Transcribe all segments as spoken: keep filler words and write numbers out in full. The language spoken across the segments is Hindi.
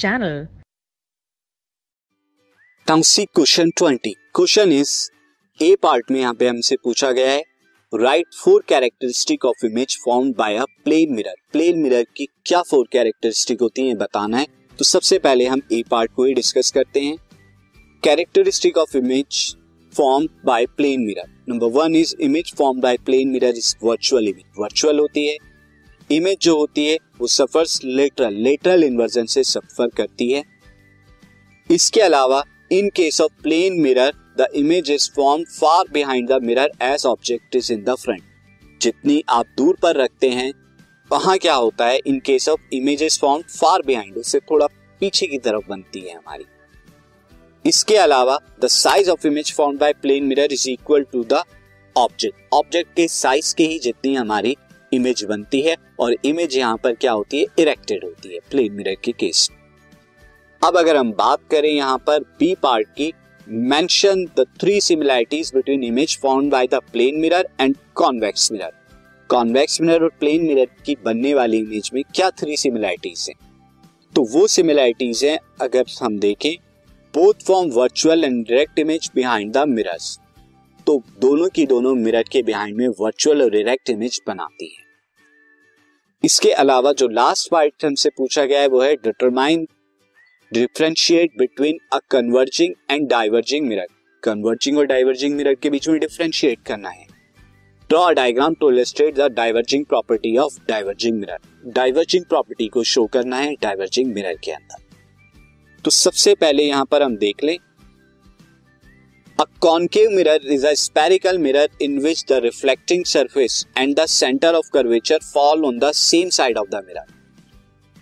channel. Now see question twenty. Question is A part में यहाँ पे हमसे पूछा गया है write four characteristic of image formed by a plane mirror. Plane mirror की क्या फोर कैरेक्टरिस्टिक होती है बताना है. तो सबसे पहले हम ए पार्ट को ही डिस्कस करते हैं. Characteristic of image formed by plane mirror. Number one is image formed by plane mirror is virtual. Image virtual होती है. इमेज जो होती है वो सफर्स लेटरल लेटरल इन्वर्जन से सफर करती है. इसके अलावा in case of plane mirror the image is formed far behind the mirror as object is in the front. जितनी आप दूर पर रखते हैं वहां क्या होता है, in case of image is formed far behind, उससे थोड़ा पीछे की तरफ बनती है हमारी. इसके अलावा the size of image formed by plane mirror is equal to the object. Object के साइज के ही जितनी हमारी इमेज बनती है, और इमेज यहाँ पर क्या होती है, इरेक्टेड होती है प्लेन मिरर के केस. अब अगर हम बात करें यहाँ पर बी पार्ट की, mention the three similarities between image formed by the plane mirror and convex mirror. Convex mirror और प्लेन मिरर की बनने वाली इमेज में क्या थ्री सिमिलैरिटीज हैं? तो वो सिमिलैरिटीज हैं, अगर हम देखें, both form virtual and direct image behind the mirrors. तो दोनों की दोनों मिरर के बिहाइंड में वर्चुअल और डायरेक्ट इमेज बनाती है. इसके अलावा जो लास्ट पार्ट हमसे पूछा गया है वो है determine differentiate between a converging and diverging mirror. Converging और डाइवर्जिंग मिरर के बीच में डिफरेंशिएट करना है. Draw a diagram to illustrate the diverging property of diverging mirror. Diverging property को शो करना है डाइवर्जिंग मिरर के अंदर. तो सबसे पहले यहां पर हम देख लें, a concave mirror is a spherical mirror in which the reflecting surface and the centre of curvature fall on the same side of the mirror.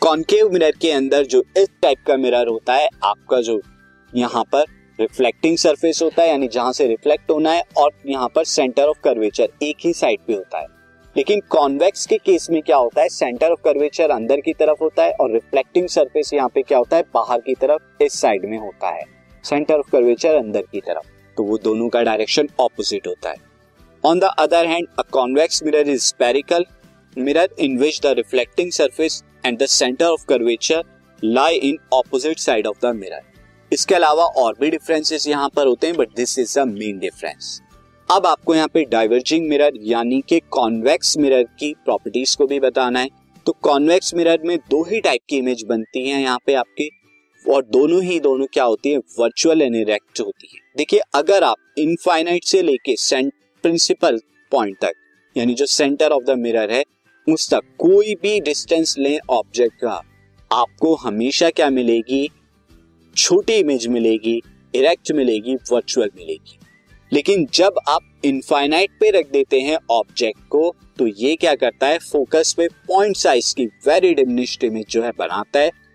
Concave mirror के अंदर जो इस टाइप का मिरर होता है, आपका जो यहाँ पर रिफ्लेक्टिंग सरफेस होता है, यानी जहां से रिफ्लेक्ट होना है, और यहाँ पर सेंटर ऑफ कर्वेचर एक ही साइड पे होता है. लेकिन कॉन्वेक्स के केस में क्या होता है, सेंटर ऑफ कर्वेचर अंदर की तरफ होता है और रिफ्लेक्टिंग सरफेस यहाँ पे क्या होता है, बाहर की तरफ इस साइड में होता है. सेंटर ऑफ कर्वेचर अंदर की तरफ, तो वो दोनों का डायरेक्शन ऑपोजिट होता है. On the other hand a convex mirror is spherical mirror in which the reflecting surface and the centre of curvature lie in opposite side of the mirror. इसके अलावा और भी डिफरेंसेस यहाँ पर होते हैं, but this is the main difference. अब आपको यहाँ पे डाइवर्जिंग मिरर यानी कि कॉन्वेक्स मिरर की प्रॉपर्टीज को भी बताना है. तो कॉन्वेक्स मिरर में दो ही टाइप की इमेज बनती है यहाँ पे आपके, और दोनों ही दोनों क्या होती है, वर्चुअल एंड इरेक्ट होती है. देखिए, अगर आप इनफाइनाइट से लेके प्रिंसिपल पॉइंट तक, यानी जो सेंटर ऑफ द मिरर है उस तक कोई भी डिस्टेंस लें ऑब्जेक्ट का, आपको हमेशा क्या मिलेगी, छोटी इमेज मिलेगी, इरेक्ट मिलेगी, वर्चुअल मिलेगी. लेकिन जब आप इनफाइनाइट पे रख देते हैं ऑब्जेक्ट को, तो ये क्या करता है, फोकस पे पॉइंट साइज की वेरी डिमिनिश्ड इमेज जो है बनाता है,